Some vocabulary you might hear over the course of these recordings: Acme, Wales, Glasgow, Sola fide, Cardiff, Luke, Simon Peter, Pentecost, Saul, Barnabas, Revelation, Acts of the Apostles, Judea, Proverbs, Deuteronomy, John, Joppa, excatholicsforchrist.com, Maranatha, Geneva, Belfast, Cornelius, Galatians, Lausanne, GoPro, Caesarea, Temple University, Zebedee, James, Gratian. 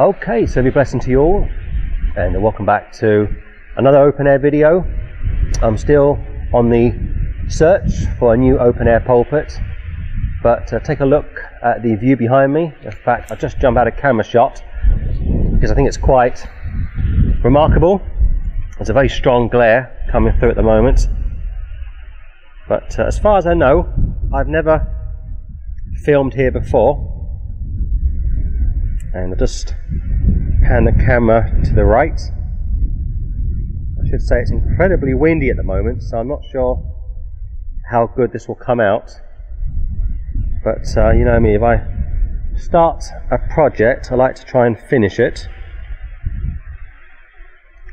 Okay, so be blessing to you all, and welcome back to another open air video. I'm still on the search for a new open air pulpit, but take a look at the view behind me. In fact, I'll just jump out of camera shot because I think it's quite remarkable. There's a very strong glare coming through at the moment, but as far as I know, I've never filmed here before. And I'll just pan the camera to the right. I should say it's incredibly windy at the moment, so I'm not sure how good this will come out. But you know me, if I start a project, I like to try and finish it.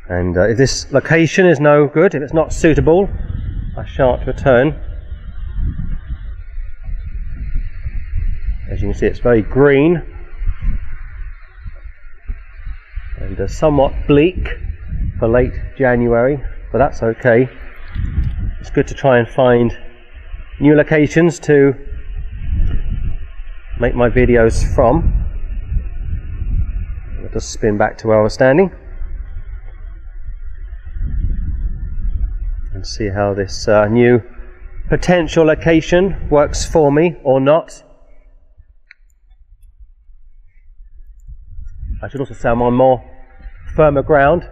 And if this location is no good, if it's not suitable, I shan't return. As you can see, it's very green and somewhat bleak for late January, but that's okay. It's good to try and find new locations to make my videos from. I'll just spin back to where I was standing and see how this new potential location works for me or not. I should also say I'm on more firmer ground.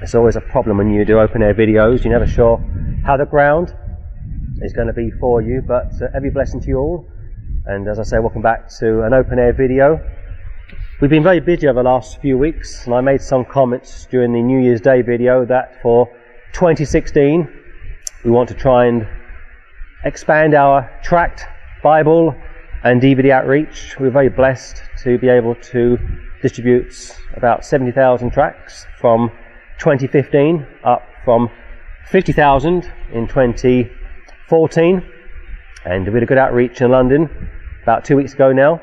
It's always a problem when you do open air videos, you're never sure how the ground is going to be for you, but every blessing to you all, and as I say, welcome back to an open air video. We've been very busy over the last few weeks, and I made some comments during the New Year's Day video that for 2016 we want to try and expand our tract, Bible and DVD outreach. We're very blessed to be able to distribute about 70,000 tracts from 2015, up from 50,000 in 2014, and we had a good outreach in London about 2 weeks ago now.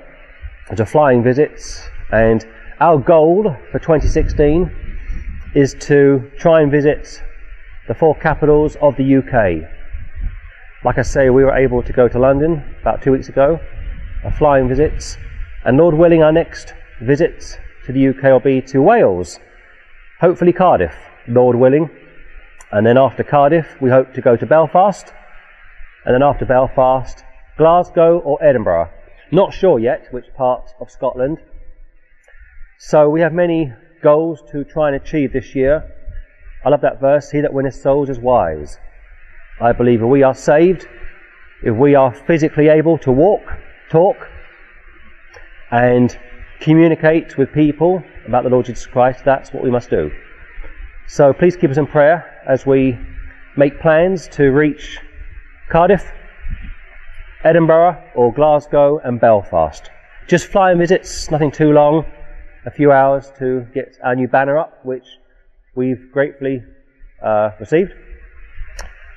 It was a flying visit, and our goal for 2016 is to try and visit the four capitals of the UK. Like I say, we were able to go to London about 2 weeks ago, a flying visit, and Lord willing, our next visit to the UK will be to Wales, hopefully Cardiff, Lord willing, and then after Cardiff we hope to go to Belfast, and then after Belfast, Glasgow or Edinburgh. Not sure yet which part of Scotland. So we have many goals to try and achieve this year. I love that verse, he that winneth souls is wise. I believe if we are saved, if we are physically able to walk, talk and communicate with people about the Lord Jesus Christ, that's what we must do. So please keep us in prayer as we make plans to reach Cardiff, Edinburgh or Glasgow and Belfast. Just flying visits, nothing too long, a few hours to get our new banner up, which we've gratefully received,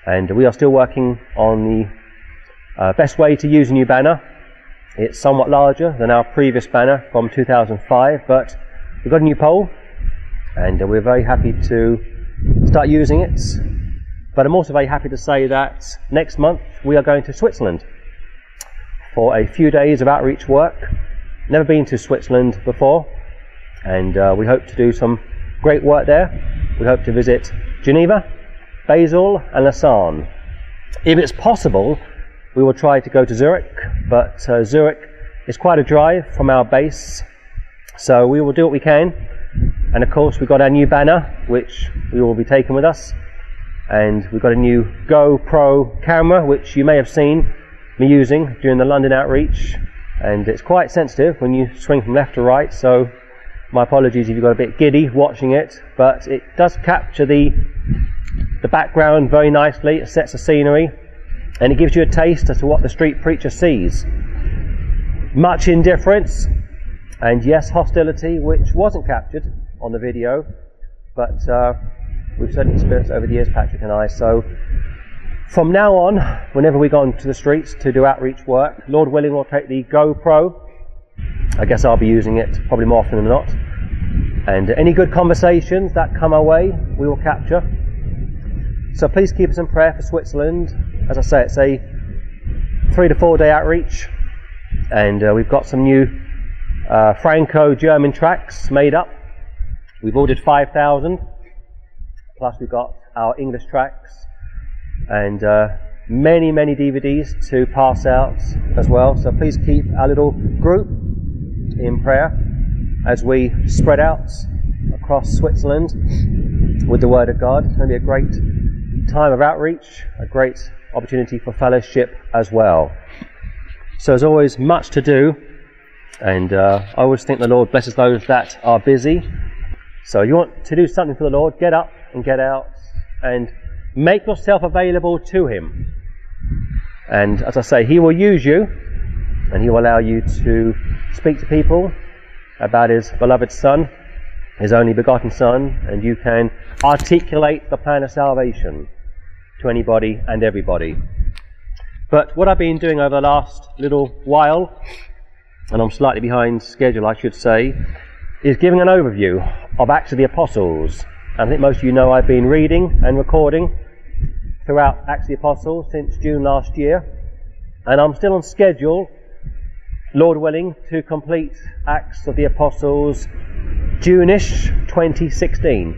and we are still working on the best way to use a new banner. It's somewhat larger than our previous banner from 2005, but we've got a new pole and we're very happy to start using it. But I'm also very happy to say that next month we are going to Switzerland for a few days of outreach work. Never been to Switzerland before, and we hope to do some great work there. We hope to visit Geneva, Basel and Lausanne. If it's possible, we will try to go to Zurich, but Zurich is quite a drive from our base, so we will do what we can. And of course we've got our new banner, which we will be taking with us, and we've got a new GoPro camera, which you may have seen me using during the London outreach, and it's quite sensitive when you swing from left to right, so my apologies if you got a bit giddy watching it, but it does capture the background very nicely. It sets the scenery and it gives you a taste as to what the street preacher sees. Much indifference and yes, hostility, which wasn't captured on the video, but we've certainly experienced over the years, Patrick and I. So from now on, whenever we go onto the streets to do outreach work, Lord willing, we'll take the GoPro. I guess I'll be using it probably more often than not, and any good conversations that come our way we will capture. So please keep us in prayer for Switzerland. As I say, it's a 3 to 4 day outreach, and we've got some new Franco-German tracts made up. We've ordered 5,000, plus we've got our English tracts and many, many DVDs to pass out as well. So please keep our little group in prayer as we spread out across Switzerland with the Word of God. It's going to be a great time of outreach, a great opportunity for fellowship as well. So there's always much to do, and I always think the Lord blesses those that are busy. So you want to do something for the Lord, get up and get out and make yourself available to Him. And as I say, He will use you and He will allow you to speak to people about His beloved Son, His only begotten Son, and you can articulate the plan of salvation to anybody and everybody. But what I've been doing over the last little while, and I'm slightly behind schedule I should say, is giving an overview of Acts of the Apostles. I think most of you know I've been reading and recording throughout Acts of the Apostles since June last year, and I'm still on schedule, Lord willing, to complete Acts of the Apostles June-ish 2016.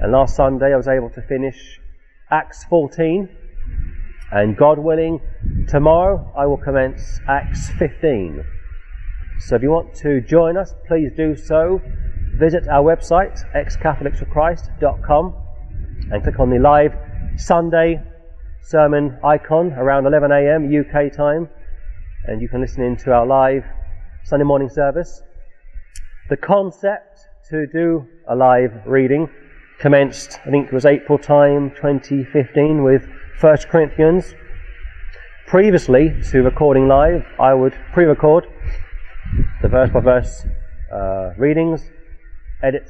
And last Sunday I was able to finish Acts 14, and God willing, tomorrow I will commence Acts 15. So if you want to join us, please do so. Visit our website, excatholicsforchrist.com, and click on the live Sunday sermon icon around 11 a.m. UK time, and you can listen in to our live Sunday morning service. The concept to do a live reading commenced, I think it was April time 2015, with First Corinthians. Previously to recording live, I would pre-record the verse-by-verse readings, edit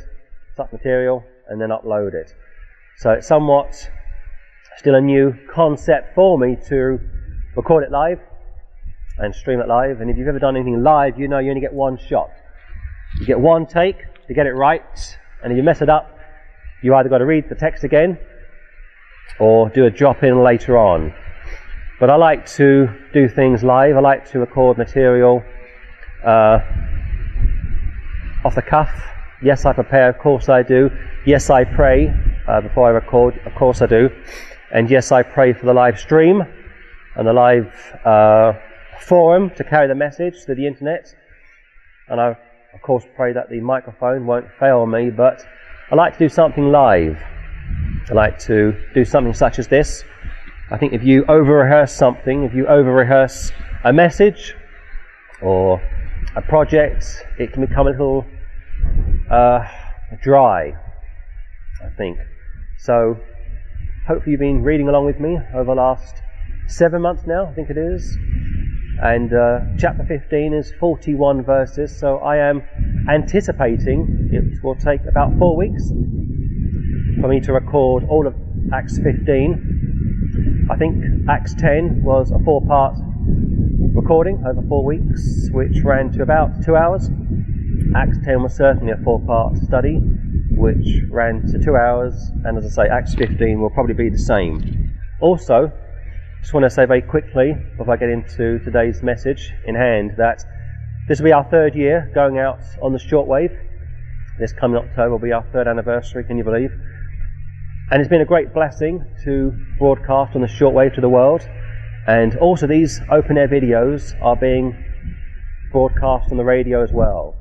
such material, and then upload it. So it's somewhat still a new concept for me to record it live and stream it live. And if you've ever done anything live, you know you only get one shot. You get one take to get it right, and if you mess it up, you either got to read the text again or do a drop-in later on. But I like to do things live. I like to record material off the cuff. Yes, I prepare, of course I do. Yes, I pray before I record, of course I do. And yes, I pray for the live stream and the live forum to carry the message through the internet. And I, of course, pray that the microphone won't fail me, but I like to do something live. I like to do something such as this. I think if you over-rehearse something, if you over-rehearse a message or a project, it can become a little dry, I think. So hopefully you've been reading along with me over the last 7 months now, I think it is, and chapter 15 is 41 verses, so I am anticipating it will take about 4 weeks for me to record all of Acts 15. I think Acts 10 was a four-part recording over 4 weeks, which ran to about 2 hours. Acts 10 was certainly a four-part study, which ran to 2 hours, and as I say, Acts 15 will probably be the same. Also, just want to say very quickly, before I get into today's message in hand, that this will be our third year going out on the shortwave. This coming October will be our third anniversary, can you believe? And it's been a great blessing to broadcast on the shortwave to the world, and also these open-air videos are being broadcast on the radio as well.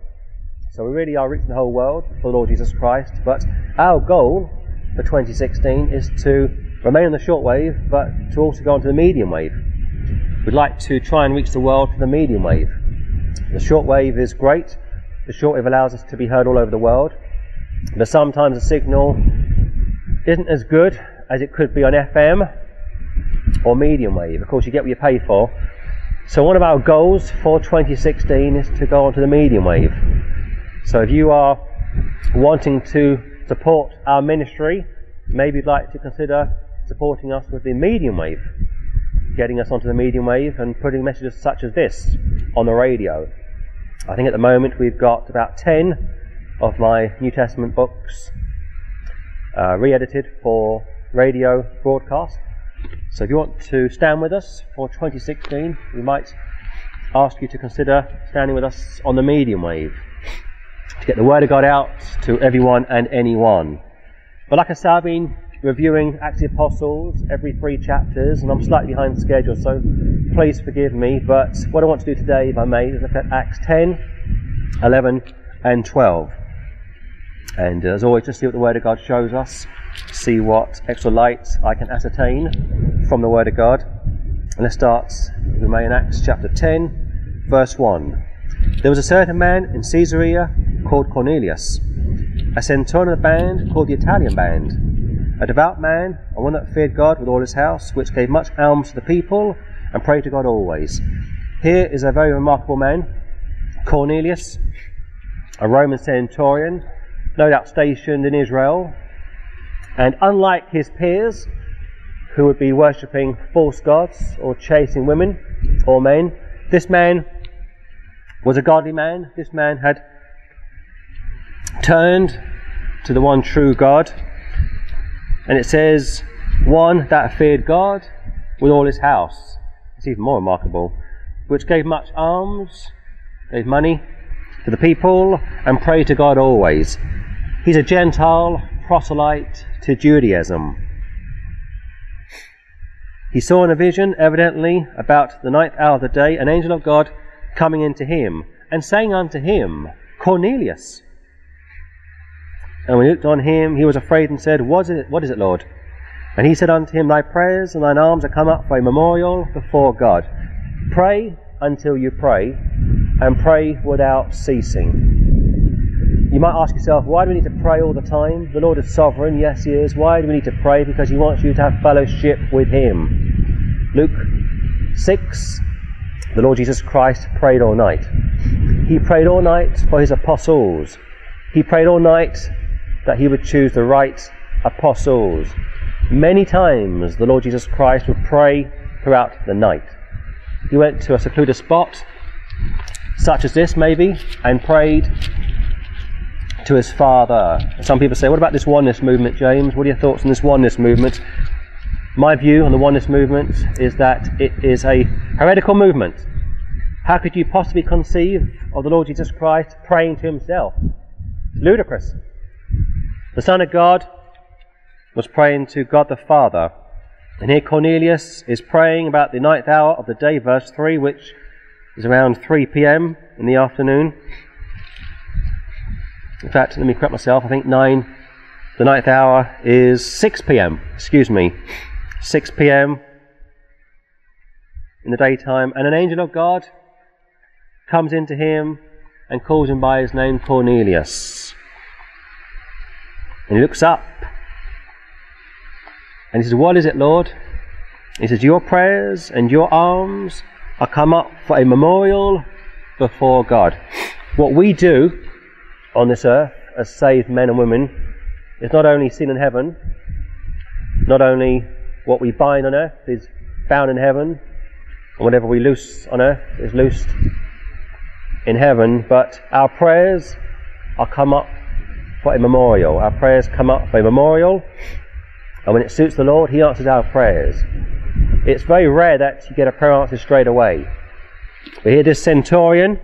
So we really are reaching the whole world for the Lord Jesus Christ, but our goal for 2016 is to remain on the shortwave, but to also go on to the medium wave. We'd like to try and reach the world for the medium wave. The shortwave is great. The shortwave allows us to be heard all over the world, but sometimes the signal isn't as good as it could be on FM or medium wave. Of course, you get what you pay for. So one of our goals for 2016 is to go on to the medium wave. So if you are wanting to support our ministry, maybe you'd like to consider supporting us with the medium wave, getting us onto the medium wave and putting messages such as this on the radio. I think at the moment we've got about 10 of my New Testament books re-edited for radio broadcast. So if you want to stand with us for 2016, we might ask you to consider standing with us on the medium wave to get the Word of God out to everyone and anyone. But like I said, I've been reviewing Acts of the Apostles every 3 chapters, and I'm slightly behind schedule, so please forgive me. But what I want to do today, if I may, is look at Acts 10, 11 and 12. And as always, just see what the Word of God shows us, see what extra light I can ascertain from the Word of God. And let's start, if we may, in Acts chapter 10, verse 1. There was a certain man in Caesarea called Cornelius, a centurion of the band called the Italian band, a devout man, and one that feared God with all his house, which gave much alms to the people, and prayed to God always. Here is a very remarkable man, Cornelius, a Roman centurion, no doubt stationed in Israel, and unlike his peers who would be worshipping false gods or chasing women or men, this man was a godly man. This man had turned to the one true God, and it says one that feared God with all his house. It's even more remarkable, which gave much alms, gave money to the people, and prayed to God always. He's a Gentile proselyte to Judaism. He saw in a vision, evidently about the 9th hour of the day, an angel of God coming into him, and saying unto him, Cornelius. And when he looked on him, he was afraid and said, What is it, Lord? And he said unto him, Thy prayers and thine alms are come up for a memorial before God. Pray until you pray, and pray without ceasing. You might ask yourself, why do we need to pray all the time? The Lord is sovereign, yes He is. Why do we need to pray? Because He wants you to have fellowship with Him. Luke 6, the Lord Jesus Christ prayed all night. He prayed all night for His apostles. He prayed all night that He would choose the right apostles. Many times the Lord Jesus Christ would pray throughout the night. He went to a secluded spot, such as this maybe, and prayed to his Father. Some people say, what about this oneness movement, James? What are your thoughts on this oneness movement? My view on the oneness movement is that it is a heretical movement. How could you possibly conceive of the Lord Jesus Christ praying to Himself? It's ludicrous. The Son of God was praying to God the Father. And here Cornelius is praying about the 9th hour of the day, verse 3, which is around 3 p.m. in the afternoon. In fact, let me correct myself, I think the 9th hour is 6 p.m. 6 p.m. in the daytime, and an angel of God comes into him and calls him by his name, Cornelius. And he looks up and he says, What is it, Lord? He says, Your prayers and your alms are come up for a memorial before God. What we do on this earth as saved men and women is not only seen in heaven, not only what we bind on earth is bound in heaven, and whatever we loose on earth is loosed in heaven, but our prayers are come up for a memorial. Our prayers come up for a memorial, and when it suits the Lord, He answers our prayers. It's very rare that you get a prayer answer straight away. We hear this centurion,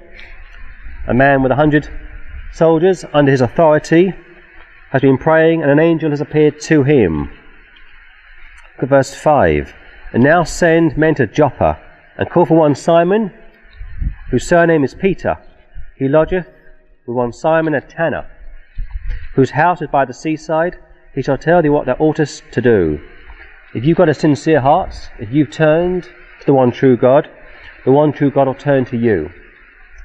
a man with 100 soldiers under his authority, has been praying, and an angel has appeared to him. Look at verse 5. And now send men to Joppa, and call for one Simon, whose surname is Peter. He lodgeth with one Simon a tanner, whose house is by the seaside. He shall tell thee what thou oughtest to do. If you've got a sincere heart, if you've turned to the one true God will turn to you.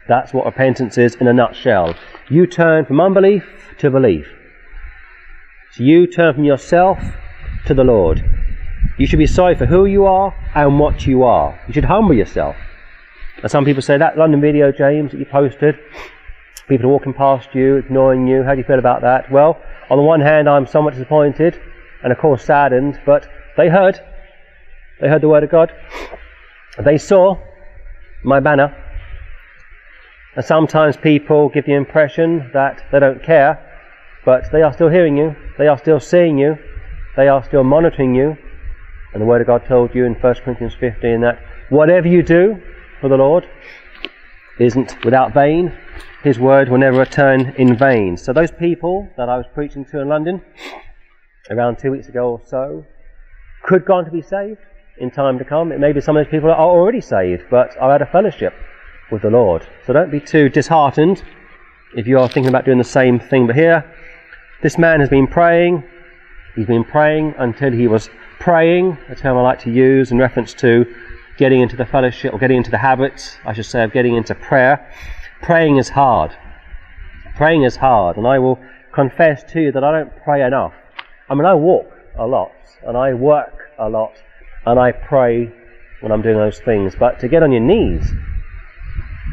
That's what repentance is in a nutshell. You turn from unbelief to belief. So you turn from yourself to the Lord. You should be sorry for who you are and what you are. You should humble yourself. And some people say, that London video, James, that you posted, people are walking past you, ignoring you, how do you feel about that? Well, on the one hand, I'm somewhat disappointed and of course saddened, but they heard the Word of God. They saw my banner. And sometimes people give the impression that they don't care, but they are still hearing you, they are still seeing you, they are still monitoring you. And the Word of God told you in First Corinthians 15 that whatever you do for the Lord, isn't without vein. His word will never return in vain. So those people that I was preaching to in London around 2 weeks ago or so could go on to be saved in time to come. It may be some of those people that are already saved but are out of fellowship with the Lord. So don't be too disheartened if you are thinking about doing the same thing. But here, this man has been praying. He's been praying until he was praying, a term I like to use in reference to getting into the fellowship, or getting into the habits, I should say, of getting into prayer. Praying is hard. Praying is hard. And I will confess to you that I don't pray enough. I mean, I walk a lot, and I work a lot, and I pray when I'm doing those things. But to get on your knees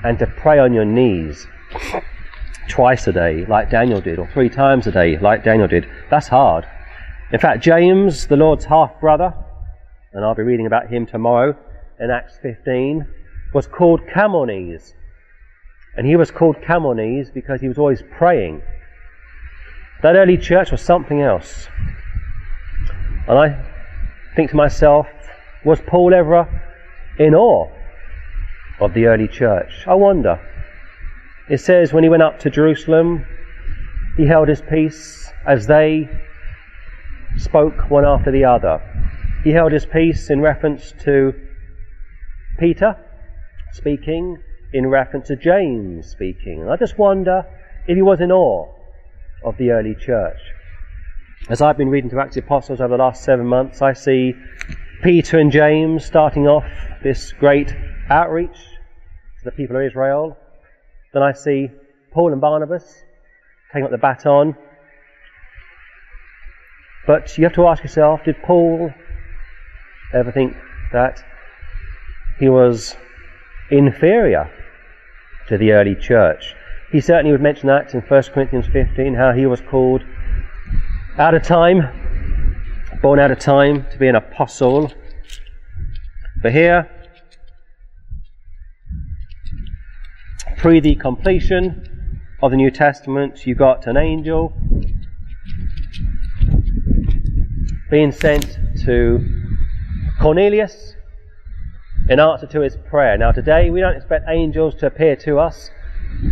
and to pray on your knees twice a day, like Daniel did, or three times a day, like Daniel did, that's hard. In fact, James, the Lord's half-brother, and I'll be reading about him tomorrow in Acts 15, was called camel knees. And he was called camel knees because he was always praying. That early church was something else. And I think to myself, was Paul ever in awe of the early church? I wonder. It says when he went up to Jerusalem, he held his peace as they spoke one after the other. He held his peace in reference to Peter speaking, in reference to James speaking. And I just wonder if he was in awe of the early church. As I've been reading to Acts of the Apostles over the last 7 months, I see Peter and James starting off this great outreach to the people of Israel. Then I see Paul and Barnabas taking up the baton. But you have to ask yourself, did Paul ever think that he was inferior to the early church? He certainly would mention that in First Corinthians 15, how he was called out of time, born out of time, to be an apostle. But here, pre the completion of the New Testament, you've got an angel being sent to Cornelius in answer to his prayer. Now today we don't expect angels to appear to us.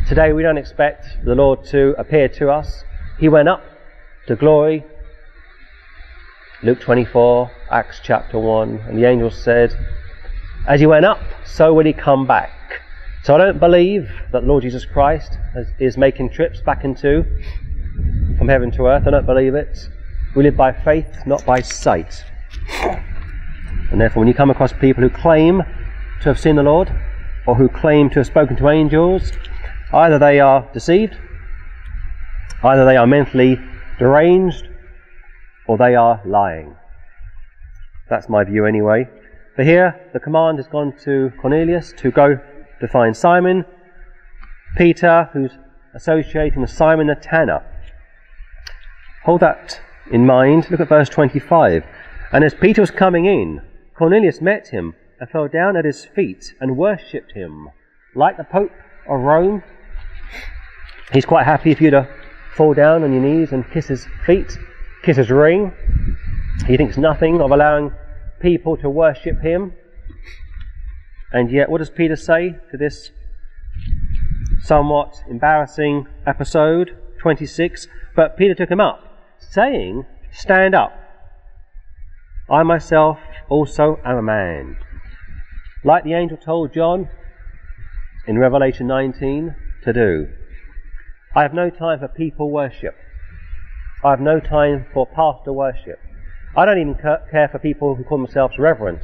Today we don't expect the Lord to appear to us. He went up to glory. Luke 24, Acts chapter 1. And the angel said, as he went up, so will he come back. So I don't believe that the Lord Jesus Christ is making trips back from heaven to earth. I don't believe it. We live by faith, not by sight. And therefore, when you come across people who claim to have seen the Lord, or who claim to have spoken to angels, either they are deceived, either they are mentally deranged, or they are lying. That's my view anyway. But here, the command has gone to Cornelius to go to find Simon Peter, who's associating with Simon the tanner. Hold that in mind. Look at verse 25. And as Peter was coming in, Cornelius met him and fell down at his feet and worshipped him. Like the Pope of Rome, he's quite happy for you to fall down on your knees and kiss his feet, kiss his ring. He thinks nothing of allowing people to worship him. And yet, what does Peter say to this somewhat embarrassing episode? 26. But Peter took him up, saying, stand up. I myself also am a man. Like the angel told John in Revelation 19 to do. I have no time for people worship. I have no time for pastor worship. I don't even care for people who call themselves reverend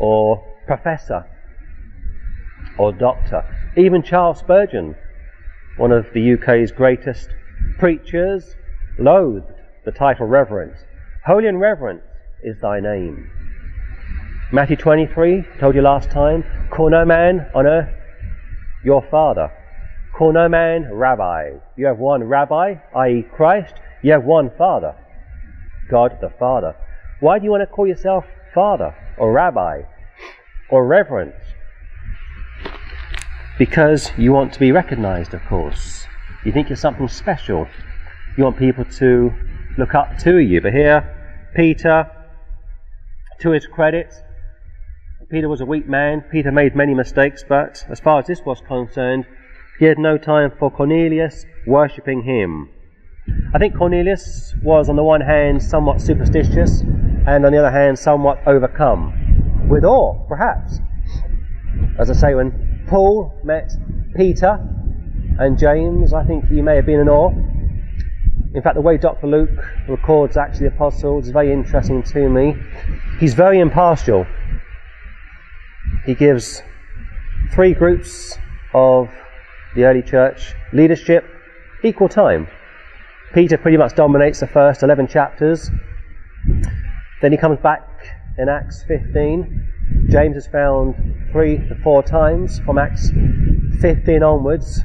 or professor or doctor. Even Charles Spurgeon, one of the UK's greatest preachers, loathed the title reverend. Holy and reverent is thy name. Matthew 23, I told you last time, call no man on earth your father. Call no man rabbi. You have one rabbi, i.e. Christ. You have one father, God the Father. Why do you want to call yourself father or rabbi or reverend? Because you want to be recognized, of course. You think you're something special. You want people to look up to you. But here, Peter, to his credit, Peter was a weak man. Peter made many mistakes, but as far as this was concerned, he had no time for Cornelius worshipping him. I think Cornelius was on the one hand somewhat superstitious and on the other hand somewhat overcome with awe, perhaps. As I say, when Paul met Peter and James, I think he may have been in awe. In fact, the way Dr. Luke records Acts of the Apostles is very interesting to me. He's very impartial. He gives three groups of the early church leadership equal time. Peter pretty much dominates the first 11 chapters. Then he comes back in Acts 15. James is found 3 to 4 times from Acts 15 onwards.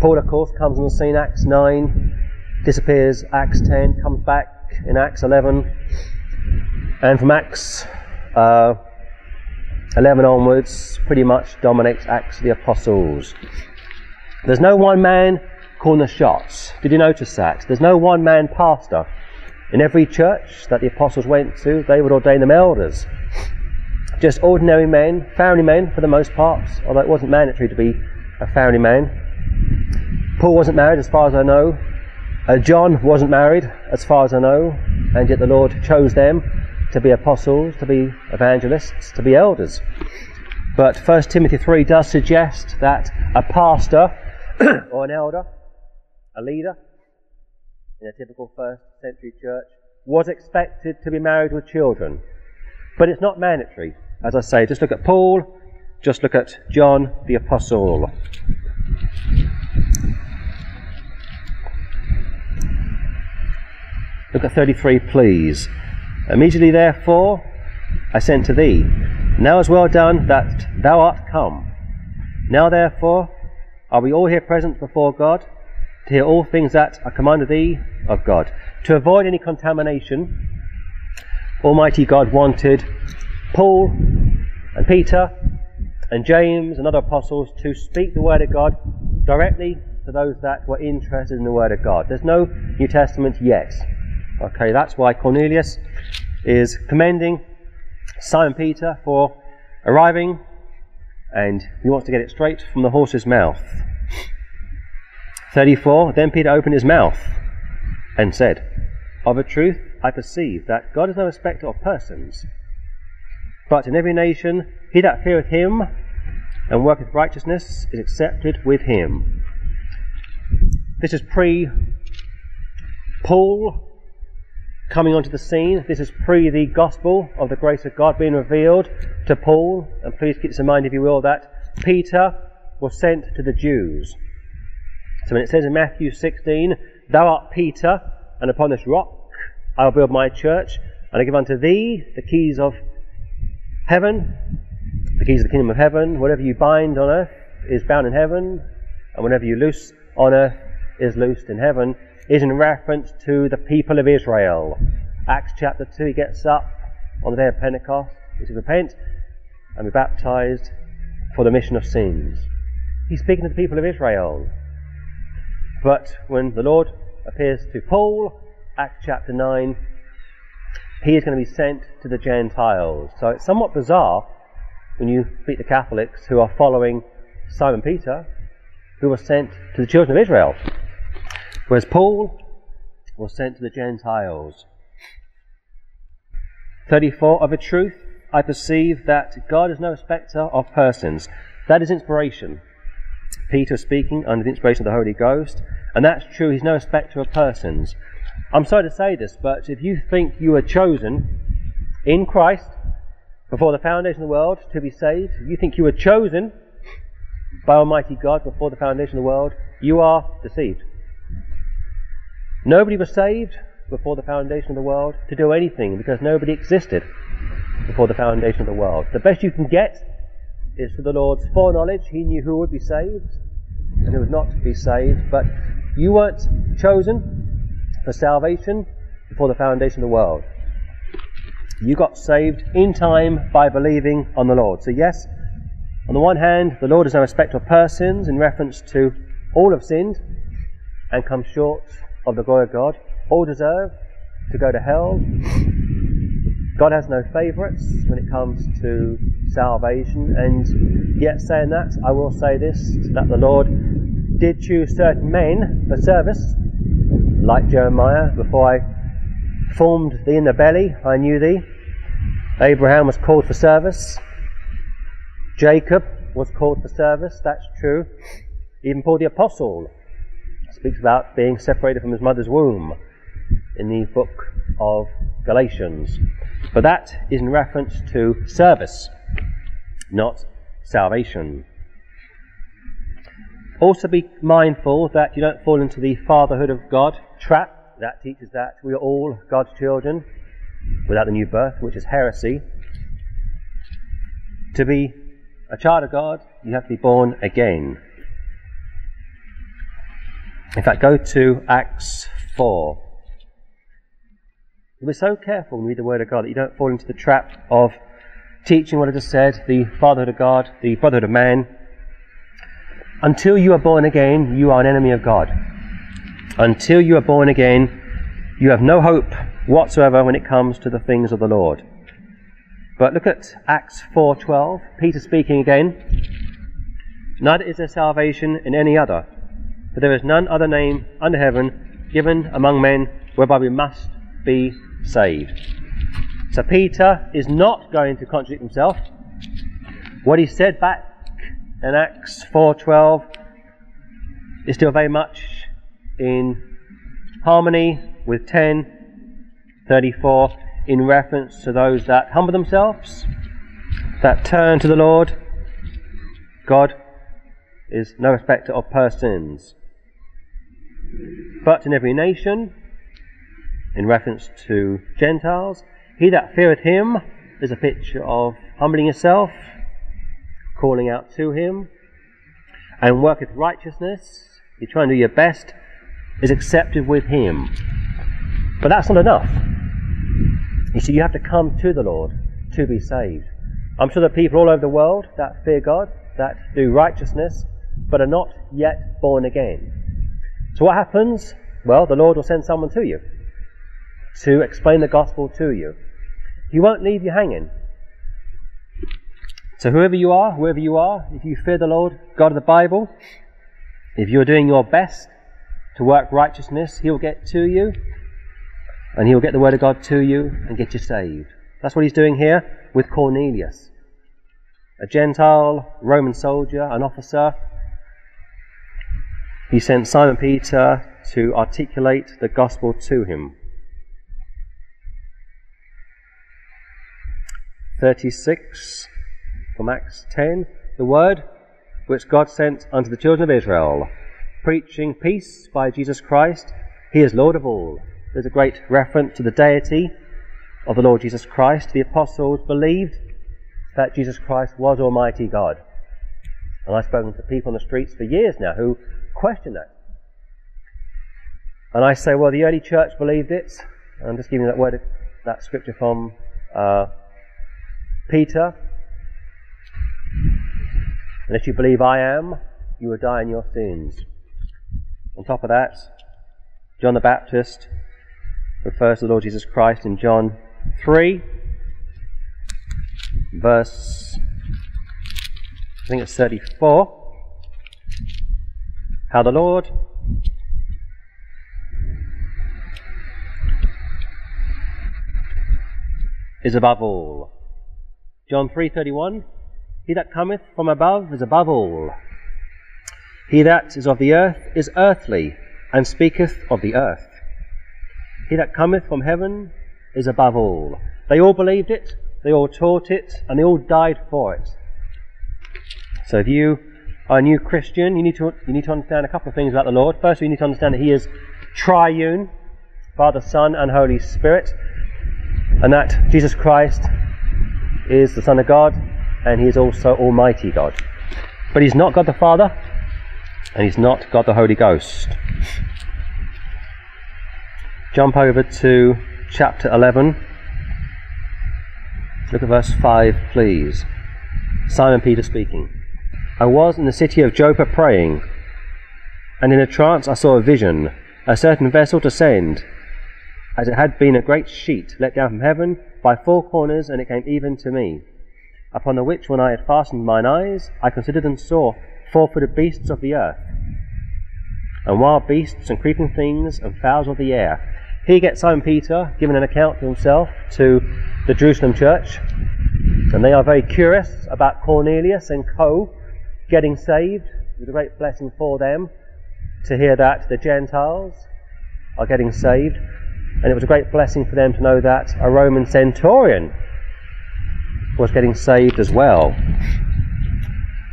Paul, of course, comes on the scene Acts 9, disappears Acts 10, comes back in Acts 11. And from Acts 11 onwards, pretty much dominates Acts of the Apostles. There's no one man calling the shots. Did you notice that? There's no one man pastor. In every church that the apostles went to, they would ordain them elders. Just ordinary men, family men for the most part, although it wasn't mandatory to be a family man. Paul wasn't married as far as I know. John wasn't married as far as I know, and yet the Lord chose them to be apostles, to be evangelists, to be elders. But 1 Timothy 3 does suggest that a pastor or an elder, a leader in a typical first century church, was expected to be married with children. But it's not mandatory. As I say, just look at Paul, just look at John the Apostle. Look at 33, please. Immediately therefore I sent to thee, now is well done that thou art come. Now therefore are we all here present before God, to hear all things that are commanded thee of God. To avoid any contamination, Almighty God wanted Paul and Peter and James and other apostles to speak the word of God directly to those that were interested in the word of God. There's no New Testament yet. Okay, that's why Cornelius is commending Simon Peter for arriving, and he wants to get it straight from the horse's mouth. 34, then Peter opened his mouth and said, of a truth I perceive that God is no respecter of persons, but in every nation he that feareth him and worketh righteousness is accepted with him. This is pre-Paul coming onto the scene. This is pre the gospel of the grace of God being revealed to Paul. And please keep this in mind, if you will, that Peter was sent to the Jews. So when it says in Matthew 16, thou art Peter, and upon this rock I will build my church, and I give unto thee the keys of heaven, the keys of the kingdom of heaven. Whatever you bind on earth is bound in heaven, and whatever you loose on earth is loosed in heaven, is in reference to the people of Israel. Acts chapter 2, he gets up on the day of Pentecost, he says, repent and be baptized for the remission of sins. He's speaking to the people of Israel. But when the Lord appears to Paul, Acts chapter 9, he is going to be sent to the Gentiles. So it's somewhat bizarre when you speak to Catholics who are following Simon Peter, who was sent to the children of Israel, whereas Paul was sent to the Gentiles. 34, of a truth I perceive that God is no respecter of persons. That is inspiration. Peter speaking under the inspiration of the Holy Ghost, and that's true, he's no respecter of persons. I'm sorry to say this, but if you think you were chosen in Christ before the foundation of the world to be saved, if you think you were chosen by Almighty God before the foundation of the world, you are deceived. Nobody was saved before the foundation of the world to do anything, because nobody existed before the foundation of the world. The best you can get is through the Lord's foreknowledge. He knew who would be saved and who would not be saved, but you weren't chosen for salvation before the foundation of the world. You got saved in time by believing on the Lord. So yes, on the one hand, the Lord is no respecter of persons in reference to all have sinned and come short of the glory of God. All deserve to go to hell. God has no favourites when it comes to salvation. And yet, saying that, I will say this, that the Lord did choose certain men for service, like Jeremiah, before I formed thee in the belly, I knew thee. Abraham was called for service. Jacob was called for service, that's true. Even Paul the Apostle speaks about being separated from his mother's womb in the book of Galatians. But that is in reference to service, not salvation. Also be mindful that you don't fall into the fatherhood of God trap. That teaches that we are all God's children without the new birth, which is heresy. To be a child of God, you have to be born again. In fact, go to Acts 4. We're so careful when we read the Word of God that you don't fall into the trap of teaching what I just said, the fatherhood of God, the brotherhood of man. Until you are born again, you are an enemy of God. Until you are born again, you have no hope whatsoever when it comes to the things of the Lord. But look at Acts 4:12, Peter speaking again. Neither is there salvation in any other, for there is none other name under heaven given among men whereby we must be saved. So Peter is not going to contradict himself. What he said back in Acts 4:12 is still very much in harmony with 10:34 in reference to those that humble themselves, that turn to the Lord. God is no respecter of persons. But in every nation, in reference to Gentiles, he that feareth him is a picture of humbling yourself, calling out to him, and worketh righteousness, you try and do your best, is accepted with him. But that's not enough. You see, you have to come to the Lord to be saved. I'm sure there are people all over the world that fear God, that do righteousness, but are not yet born again. So what happens? Well, the Lord will send someone to you to explain the gospel to you. He won't leave you hanging. So whoever you are, if you fear the Lord, God of the Bible, if you're doing your best to work righteousness, he'll get to you, and he'll get the Word of God to you and get you saved. That's what he's doing here with Cornelius, a Gentile Roman soldier, an officer. He sent Simon Peter to articulate the gospel to him. 36 from Acts 10, the word which God sent unto the children of Israel, preaching peace by Jesus Christ, he is Lord of all. There's a great reference to the deity of the Lord Jesus Christ. The apostles believed that Jesus Christ was Almighty God. And I've spoken to people on the streets for years now who question that. And I say, well, the early church believed it. I'm just giving that word, that scripture from Peter. Unless you believe I am, you will die in your sins. On top of that, John the Baptist refers to the Lord Jesus Christ in John 3, verse, I think it's 34, how the Lord is above all. John 3:31, he that cometh from above is above all. He that is of the earth is earthly, and speaketh of the earth. He that cometh from heaven is above all. They all believed it, they all taught it, and they all died for it. So if you are a new Christian, you need to understand a couple of things about the Lord. First, you need to understand that he is triune, Father, Son, and Holy Spirit, and that Jesus Christ is the Son of God, and he is also Almighty God. But he's not God the Father, and he's not God the Holy Ghost. Jump over to chapter 11. Look at verse 5, please. Simon Peter speaking. I was in the city of Joppa praying, and in a trance I saw a vision, a certain vessel to send, as it had been a great sheet let down from heaven, by four corners, and it came even to me. Upon the which, when I had fastened mine eyes, I considered and saw 4-footed beasts of the earth, and wild beasts, and creeping things, and fowls of the air." Here gets Simon Peter giving an account to himself to the Jerusalem church, and they are very curious about Cornelius and co getting saved. It was a great blessing for them to hear that the Gentiles are getting saved, and it was a great blessing for them to know that a Roman centurion was getting saved as well.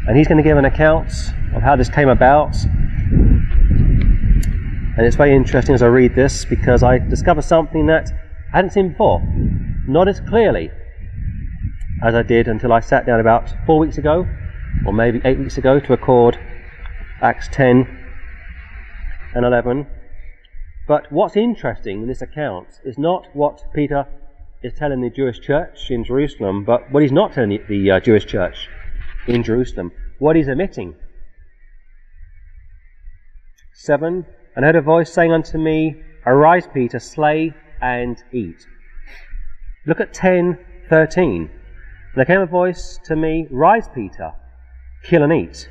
And he's going to give an account of how this came about, and it's very interesting as I read this, because I discover something that I hadn't seen before, not as clearly as I did until I sat down about 4 weeks ago, or maybe 8 weeks ago, to record Acts 10 and 11. But what's interesting in this account is not what Peter is telling the Jewish church in Jerusalem, but what he's not telling the Jewish church in Jerusalem, what he's omitting. 7, "And I heard a voice saying unto me, Arise, Peter, slay and eat." Look at 10:13. "And there came a voice to me, Rise, Peter, kill and eat."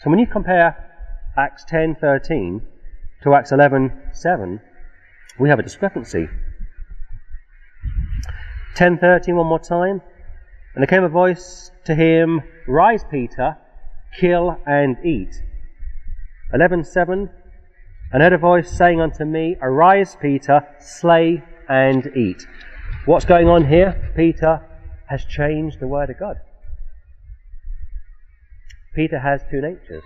So when you compare Acts 10:13 to Acts 11:7, we have a discrepancy. 10:13 one more time. "And there came a voice to him, Rise, Peter, kill and eat." 11:7. "And I heard a voice saying unto me, Arise, Peter, slay and eat." What's going on here? Peter has changed the word of God. Peter has two natures.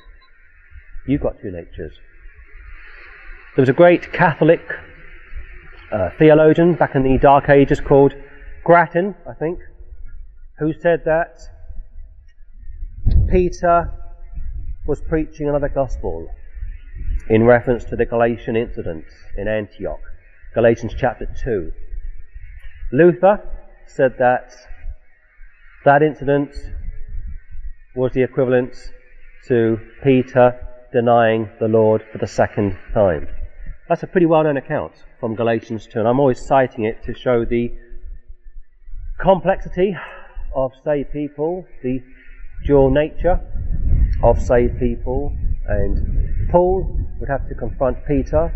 You've got two natures. There was a great Catholic theologian back in the Dark Ages called Gratian, I think, who said that Peter was preaching another gospel in reference to the Galatian incident in Antioch, Galatians chapter 2. Luther said that that incident was the equivalent to Peter denying the Lord for the second time. That's a pretty well-known account from Galatians 2, and I'm always citing it to show the complexity of saved people, the dual nature of saved people, and Paul would have to confront Peter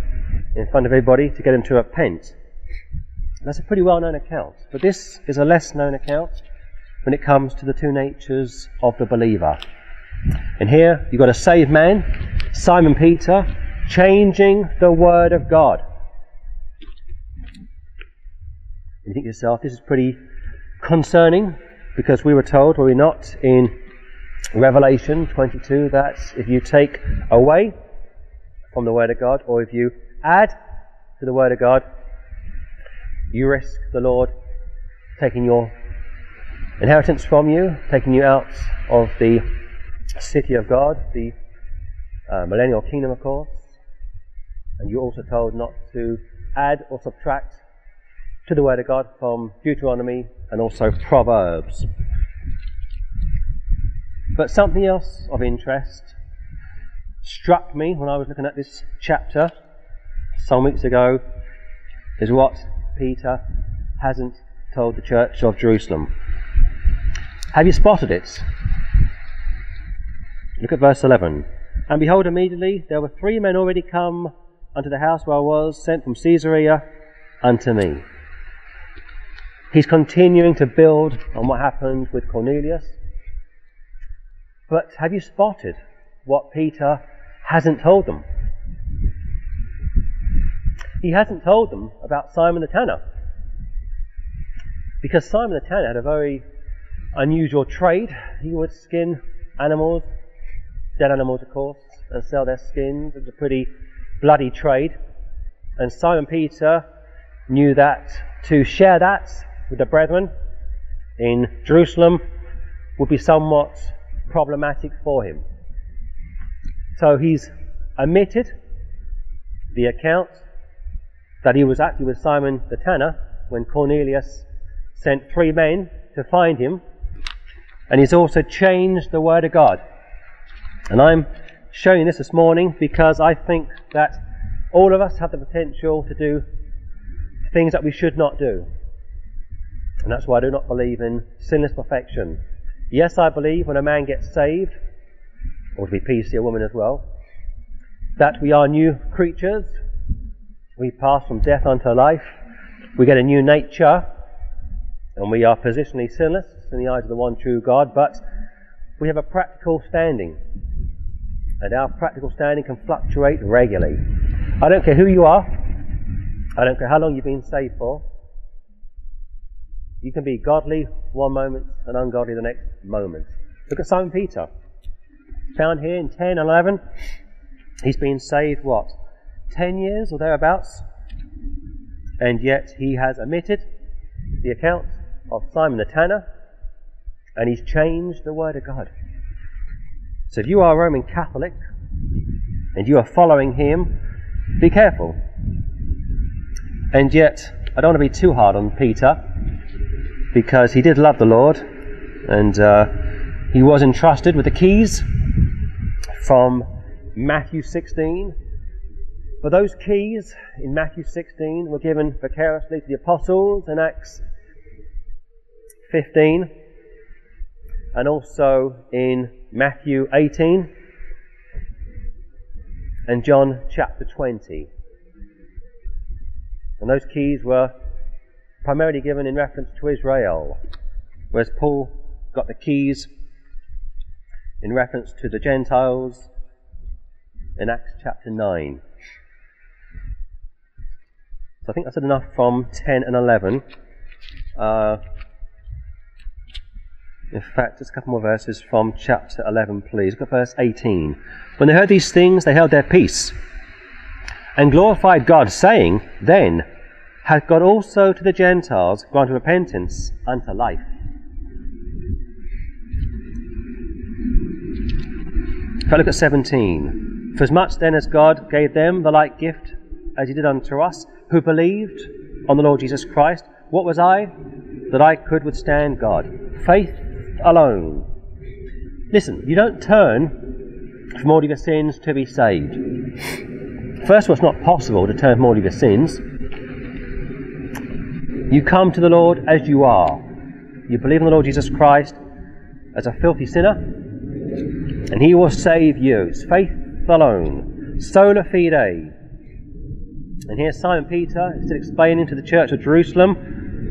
in front of everybody to get him to repent. That's a pretty well-known account, but this is a less-known account when it comes to the two natures of the believer. And here you've got a saved man, Simon Peter, changing the word of God. You think to yourself, this is pretty concerning, because we were told, were we not, in Revelation 22, that if you take away from the word of God, or if you add to the word of God, you risk the Lord taking your inheritance from you, taking you out of the city of God, the millennial kingdom, of course. And you're also told not to add or subtract to the word of God from Deuteronomy and also Proverbs. But something else of interest struck me when I was looking at this chapter some weeks ago, is what Peter hasn't told the church of Jerusalem. Have you spotted it? Look at verse 11. "And behold, immediately there were 3 men already come unto the house where I was, sent from Caesarea unto me." He's continuing to build on what happened with Cornelius. But have you spotted what Peter hasn't told them? He hasn't told them about Simon the Tanner, because Simon the Tanner had a very unusual trade. He would skin animals, dead animals of course, and sell their skins. It was a pretty bloody trade, and Simon Peter knew that to share that with the brethren in Jerusalem would be somewhat problematic for him. So he's omitted the account that he was actually with Simon the Tanner when Cornelius sent 3 men to find him, and he's also changed the word of God. And I'm showing this morning because I think that all of us have the potential to do things that we should not do. And that's why I do not believe in sinless perfection. Yes, I believe when a man gets saved, or to be PC, a woman as well, that we are new creatures. We pass from death unto life. We get a new nature, and we are positionally sinless in the eyes of the one true God, but we have a practical standing, and our practical standing can fluctuate regularly. I don't care who you are. I don't care how long you've been saved for. You can be godly one moment and ungodly the next moment. Look at Simon Peter. Found here in 1011. He's been saved, 10 years or thereabouts? And yet he has omitted the account of Simon the Tanner, and he's changed the Word of God. So if you are a Roman Catholic and you are following him, be careful. And yet, I don't want to be too hard on Peter, because he did love the Lord, and he was entrusted with the keys from Matthew 16. But those keys in Matthew 16 were given vicariously to the apostles in Acts 15, and also in Matthew 18 and John chapter 20. And those keys were primarily given in reference to Israel, whereas Paul got the keys in reference to the Gentiles in Acts chapter 9. So I think I said enough from 10 and 11. In fact, just a couple more verses from chapter 11, please. Look at verse 18. When they heard these things, they held their peace and glorified God, saying, Then hath God also to the Gentiles granted repentance unto life. If I look at 17. For as much then as God gave them the like gift as he did unto us, who believed on the Lord Jesus Christ, what was I that I could withstand God? Faith alone. Listen, you don't turn from all of your sins to be saved. First of all, it's not possible to turn from all of your sins. You come to the Lord as you are. You believe in the Lord Jesus Christ as a filthy sinner, and he will save you. It's faith alone. Sola fide. And here Simon Peter is still explaining to the church of Jerusalem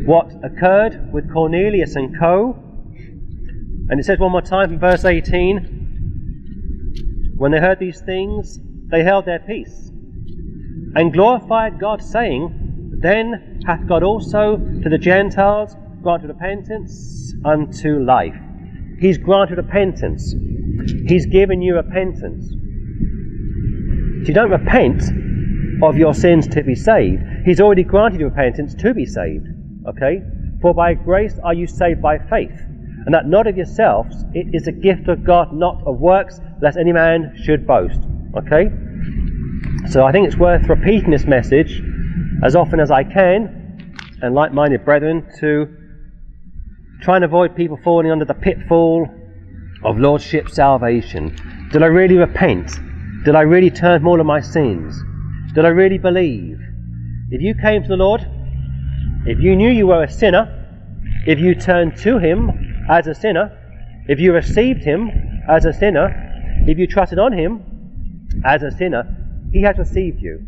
what occurred with Cornelius and co. And it says one more time in verse 18, When they heard these things, they held their peace, and glorified God, saying, Then hath God also to the Gentiles granted repentance unto life. He's granted repentance. He's given you repentance. If you don't repent of your sins to be saved, he's already granted you repentance to be saved. Okay? For by grace are you saved by faith, and that not of yourselves, it is a gift of God, not of works, lest any man should boast. Okay? So I think it's worth repeating this message as often as I can, and like-minded brethren, to try and avoid people falling under the pitfall of lordship salvation. Did I really repent? Did I really turn from all of my sins? Did I really believe? If you came to the Lord, if you knew you were a sinner, if you turned to him as a sinner, if you received him as a sinner, if you trusted on him as a sinner, he has received you.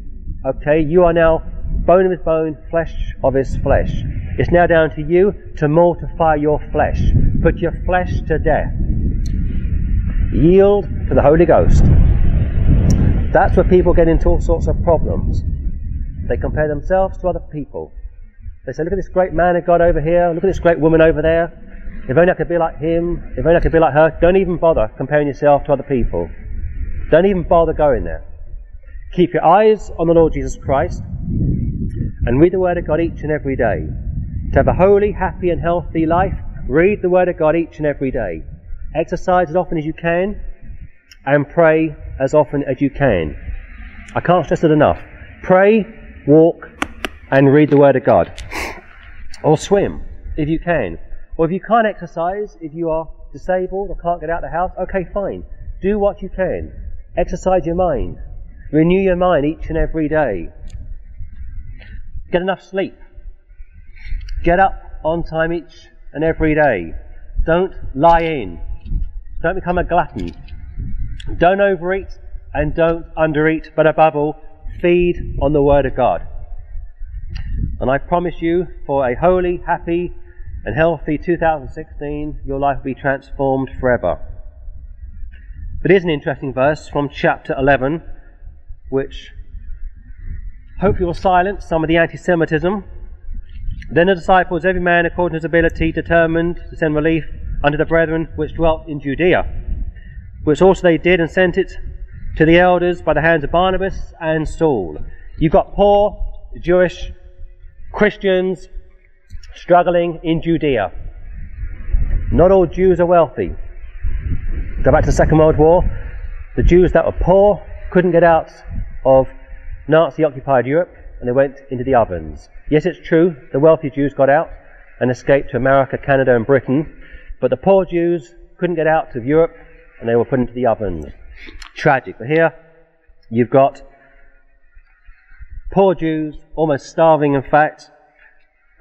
Okay, you are now bone of his bone, flesh of his flesh. It's now down to you to mortify your flesh. Put your flesh to death. Yield to the Holy Ghost. That's where people get into all sorts of problems. They compare themselves to other people. They say, look at this great man of God over here, look at this great woman over there. If only I could be like him, if only I could be like her. Don't even bother comparing yourself to other people. Don't even bother going there. Keep your eyes on the Lord Jesus Christ and read the Word of God each and every day. To have a holy, happy and healthy life, read the Word of God each and every day. Exercise as often as you can, and pray as often as you can. I can't stress it enough. Pray, walk, and read the Word of God. Or swim, if you can. Or if you can't exercise, if you are disabled or can't get out of the house, okay, fine. Do what you can. Exercise your mind. Renew your mind each and every day. Get enough sleep. Get up on time each and every day. Don't lie in. Don't become a glutton. Don't overeat and don't undereat, but above all, feed on the Word of God. And I promise you, for a holy, happy and healthy 2016, your life will be transformed forever. But here's an interesting verse from chapter 11, which hopefully will silence some of the anti-Semitism. Then the disciples, every man according to his ability, determined to send relief unto the brethren which dwelt in Judea, which also they did, and sent it to the elders by the hands of Barnabas and Saul. You've got poor Jewish Christians struggling in Judea. Not all Jews are wealthy. Go back to the Second World War. The Jews that were poor couldn't get out of Nazi-occupied Europe, and they went into the ovens. Yes, it's true, the wealthy Jews got out and escaped to America, Canada and Britain, but the poor Jews couldn't get out of Europe and they were put into the ovens. Tragic. But here you've got poor Jews, almost starving in fact,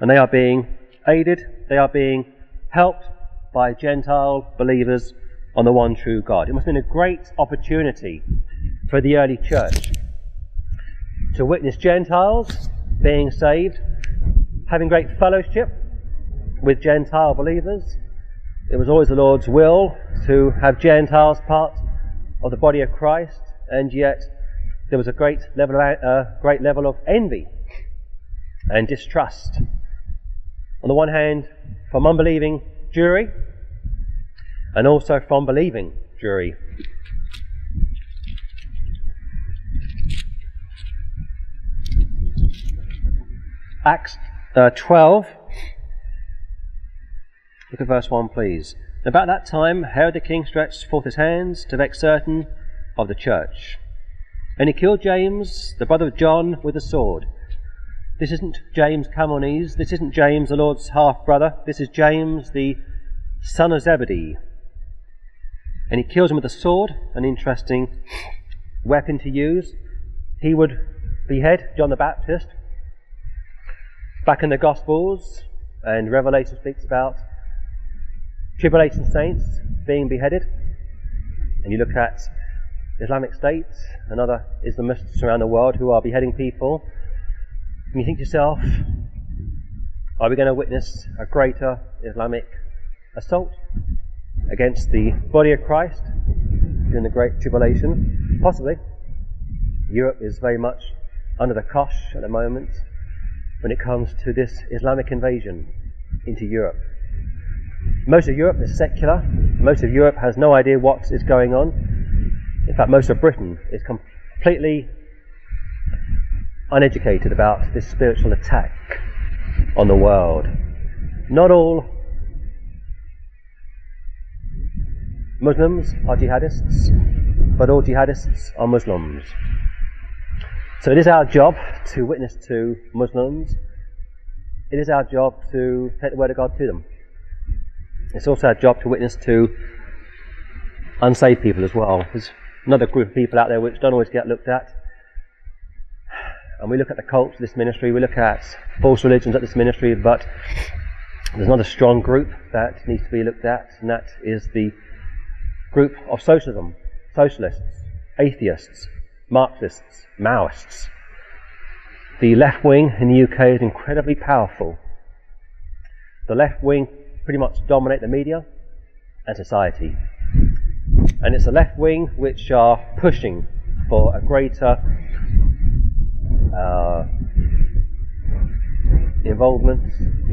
and they are being aided, they are being helped by Gentile believers on the one true God. It must have been a great opportunity for the early church to witness Gentiles being saved, having great fellowship with Gentile believers. It was always the Lord's will to have Gentiles part of the body of Christ, and yet there was a great level of envy and distrust. On the one hand, from unbelieving Jewry, and also from believing Jewry. Acts 12, look at verse 1 please. About that time Herod the king stretched forth his hands to vex certain of the church, and he killed James, the brother of John, with a sword. This isn't James Camonese, this isn't James the Lord's half-brother, this is James the son of Zebedee. And he kills him with a sword, an interesting weapon to use. He would behead John the Baptist. Back in the Gospels, and Revelation speaks about tribulation saints being beheaded. And you look at Islamic State and other Islamists around the world who are beheading people, and you think to yourself, are we going to witness a greater Islamic assault against the body of Christ during the Great Tribulation? Possibly. Europe is very much under the cosh at the moment when it comes to this Islamic invasion into Europe. Most of Europe is secular. Most of Europe has no idea what is going on. In fact, most of Britain is completely uneducated about this spiritual attack on the world. Not all Muslims are jihadists, but all jihadists are Muslims. So it is our job to witness to Muslims. It is our job to take the Word of God to them. It's also our job to witness to unsaved people as well. There's another group of people out there which don't always get looked at. And we look at the cults of this ministry, we look at false religions at this ministry, but there's another strong group that needs to be looked at, and that is the group of socialism, socialists, atheists, Marxists, Maoists. The left wing in the UK is incredibly powerful. The left wing pretty much dominate the media and society. And it's the left wing which are pushing for a greater involvement,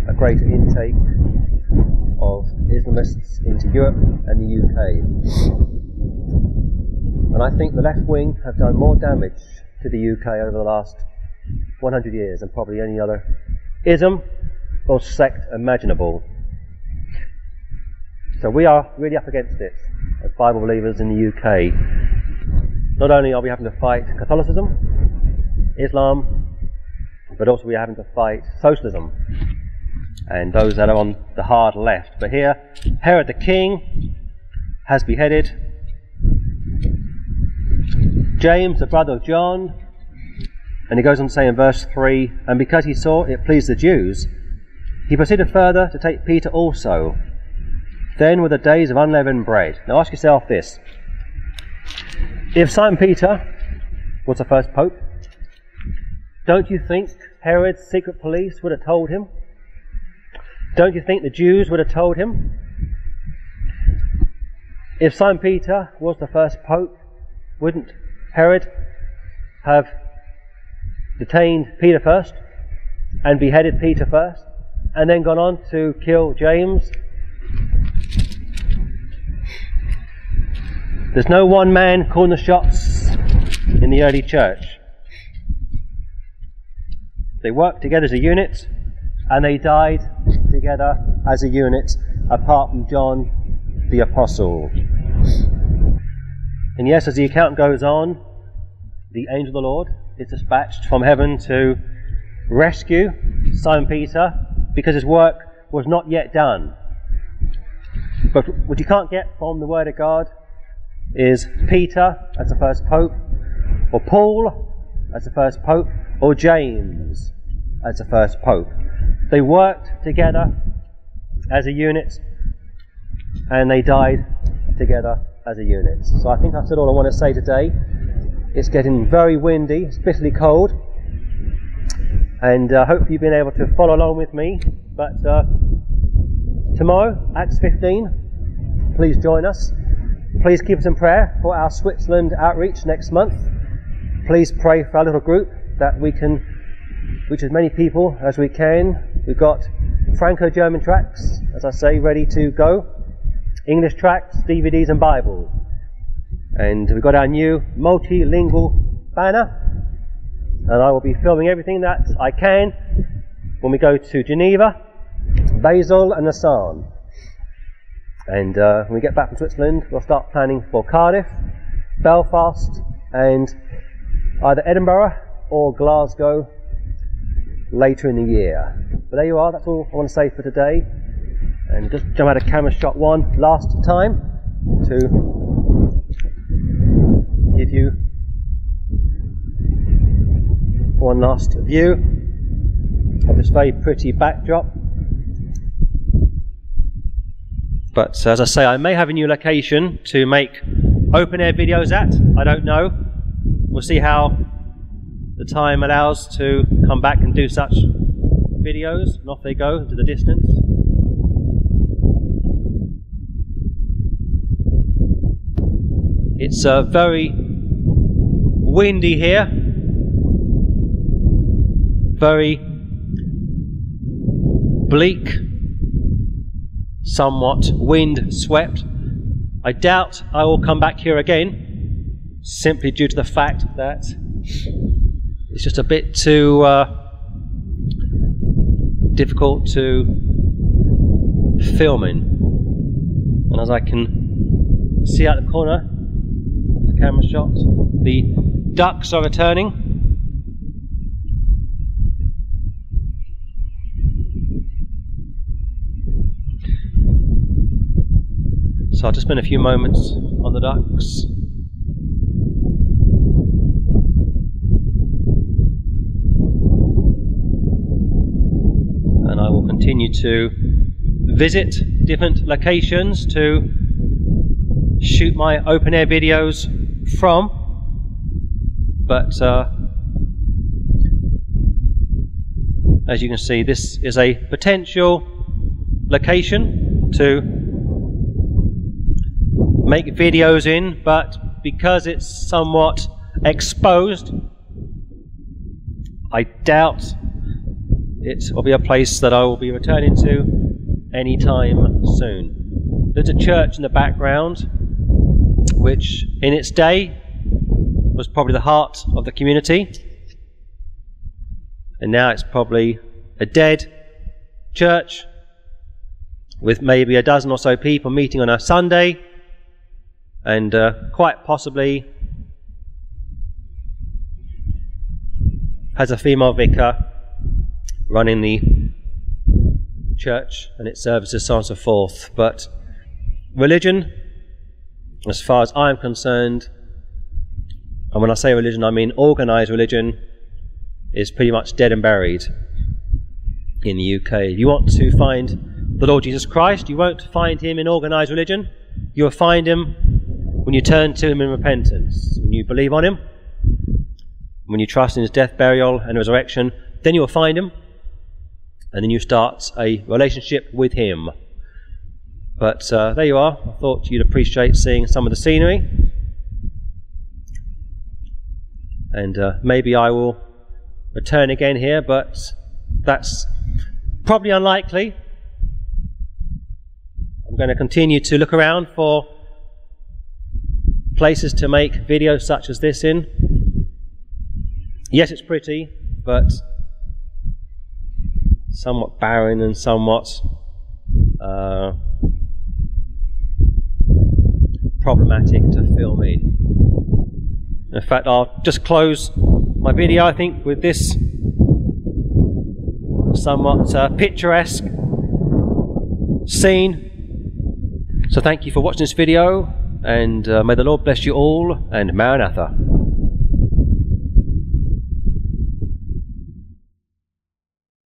a greater intake of Islamists into Europe and the UK. And I think the left wing have done more damage to the UK over the last 100 years than probably any other ism or sect imaginable. So we are really up against it as Bible believers in the UK. Not only are we having to fight Catholicism, Islam, but also we are having to fight socialism and those that are on the hard left. But here, Herod the king has beheaded James, the brother of John, and he goes on to say in verse 3, and because he saw it pleased the Jews, He proceeded further to take Peter also. Then were the days of unleavened bread. Now ask yourself this. If Simon Peter was the first pope, don't you think Herod's secret police would have told him? Don't you think the Jews would have told him? If Simon Peter was the first pope, wouldn't Herod have detained Peter first and beheaded Peter first and then gone on to kill James? There's no one man calling the shots in the early church. They worked together as a unit and they died together as a unit, apart from John the Apostle. And yes, as the account goes on, the angel of the Lord is dispatched from heaven to rescue Simon Peter because his work was not yet done. But what you can't get from the Word of God is Peter as the first pope, or Paul as the first pope, or James as the first pope. They worked together as a unit and they died together as a unit. So I think I've said all I want to say today. It's getting very windy, it's bitterly cold, and hopefully you've been able to follow along with me. But tomorrow, Acts 15, please join us. Please keep us in prayer for our Switzerland outreach next month. Please pray for our little group that we can reach as many people as we can. We've got Franco-German tracts, as I say, ready to go, English tracts, DVDs and Bibles. And we've got our new multilingual banner, and I will be filming everything that I can when we go to Geneva, Basel and Lausanne. And when we get back from Switzerland, we'll start planning for Cardiff, Belfast and either Edinburgh or Glasgow later in the year. But there you are, that's all I want to say for today. And just jump out of camera shot one last time to give you one last view of this very pretty backdrop. But as I say, I may have a new location to make open air videos at. I don't know. We'll see how the time allows to come back and do such videos. And off they go into the distance. It's very windy here, very bleak, somewhat wind swept. I doubt I will come back here again, simply due to the fact that it's just a bit too difficult to film in. And as I can see out the corner, camera shot, the ducks are returning. So I'll just spend a few moments on the ducks. And I will continue to visit different locations to shoot my open air videos from, but as you can see, this is a potential location to make videos in, but because it's somewhat exposed, I doubt it will be a place that I will be returning to anytime soon. There's a church in the background, which in its day was probably the heart of the community, and now it's probably a dead church with maybe a dozen or so people meeting on a Sunday, and quite possibly has a female vicar running the church and its services, so on and so forth. But religion, as far as I'm concerned, and when I say religion I mean organised religion, is pretty much dead and buried. in the UK. If you want to find the Lord Jesus Christ, you won't find him in organised religion. You'll find him when you turn to him in repentance, when you believe on him, when you trust in his death, burial and resurrection. Then you'll find him, and then you start a relationship with him. But there you are. I thought you'd appreciate seeing some of the scenery. And maybe I will return again here, but that's probably unlikely. I'm going to continue to look around for places to make videos such as this in. Yes, it's pretty, but somewhat barren and somewhat problematic to film in. In fact, I'll just close my video, I think, with this somewhat picturesque scene. So thank you for watching this video, and may the Lord bless you all, and Maranatha.